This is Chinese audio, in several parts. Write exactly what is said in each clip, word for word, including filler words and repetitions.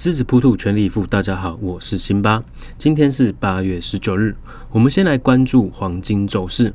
狮子扑兔全力以赴，大家好，我是辛巴。今天是八月十九日，我们先来关注黄金走势。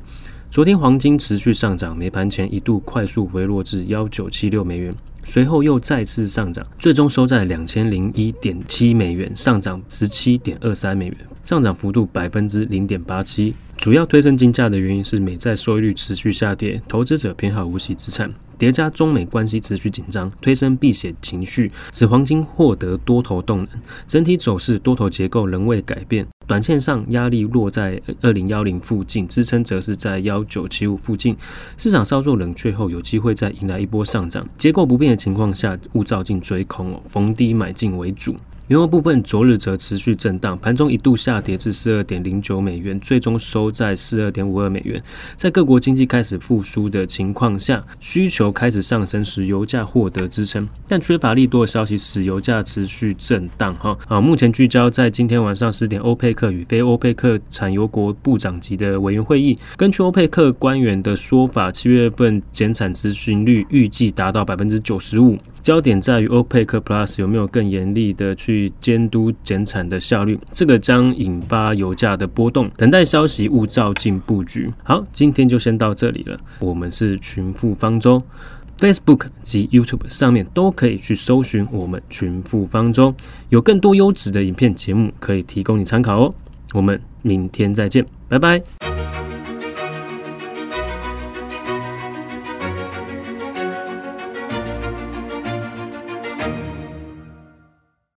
昨天黄金持续上涨，没盘前一度快速回落至一九七六美元，随后又再次上涨，最终收在 两千零一点七美元，上涨 十七点二三美元，上涨幅度 百分之零点八七。主要推升金价的原因是美债收益率持续下跌，投资者偏好无息资产，叠加中美关系持续紧张，推升避险情绪，使黄金获得多头动能。整体走势多头结构仍未改变，短线上压力落在二零一零附近，支撑则是在一九七五附近。市场稍作冷却后，有机会再迎来一波上涨。结构不变的情况下，勿照进追空哦，逢低买进为主。原油部分昨日则持续震荡，盘中一度下跌至 四十二点零九美元，最终收在 四十二点五二美元。在各国经济开始复苏的情况下，需求开始上升，使油价获得支撑，但缺乏利多的消息使油价持续震荡。啊、目前聚焦在今天晚上十点欧佩克与非欧佩克产油国部长级的委员会议。根据欧佩克官员的说法，七月份减产执行率预计达到 百分之九十五，焦点在于 OPEC Plus 有没有更严厉的去监督减产的效率，这个将引发油价的波动，等待消息，勿照进布局。好，今天就先到这里了，我们是群富方舟， Facebook 及 YouTube 上面都可以去搜寻我们群富方舟，有更多优质的影片节目可以提供你参考哦。我们明天再见，拜拜。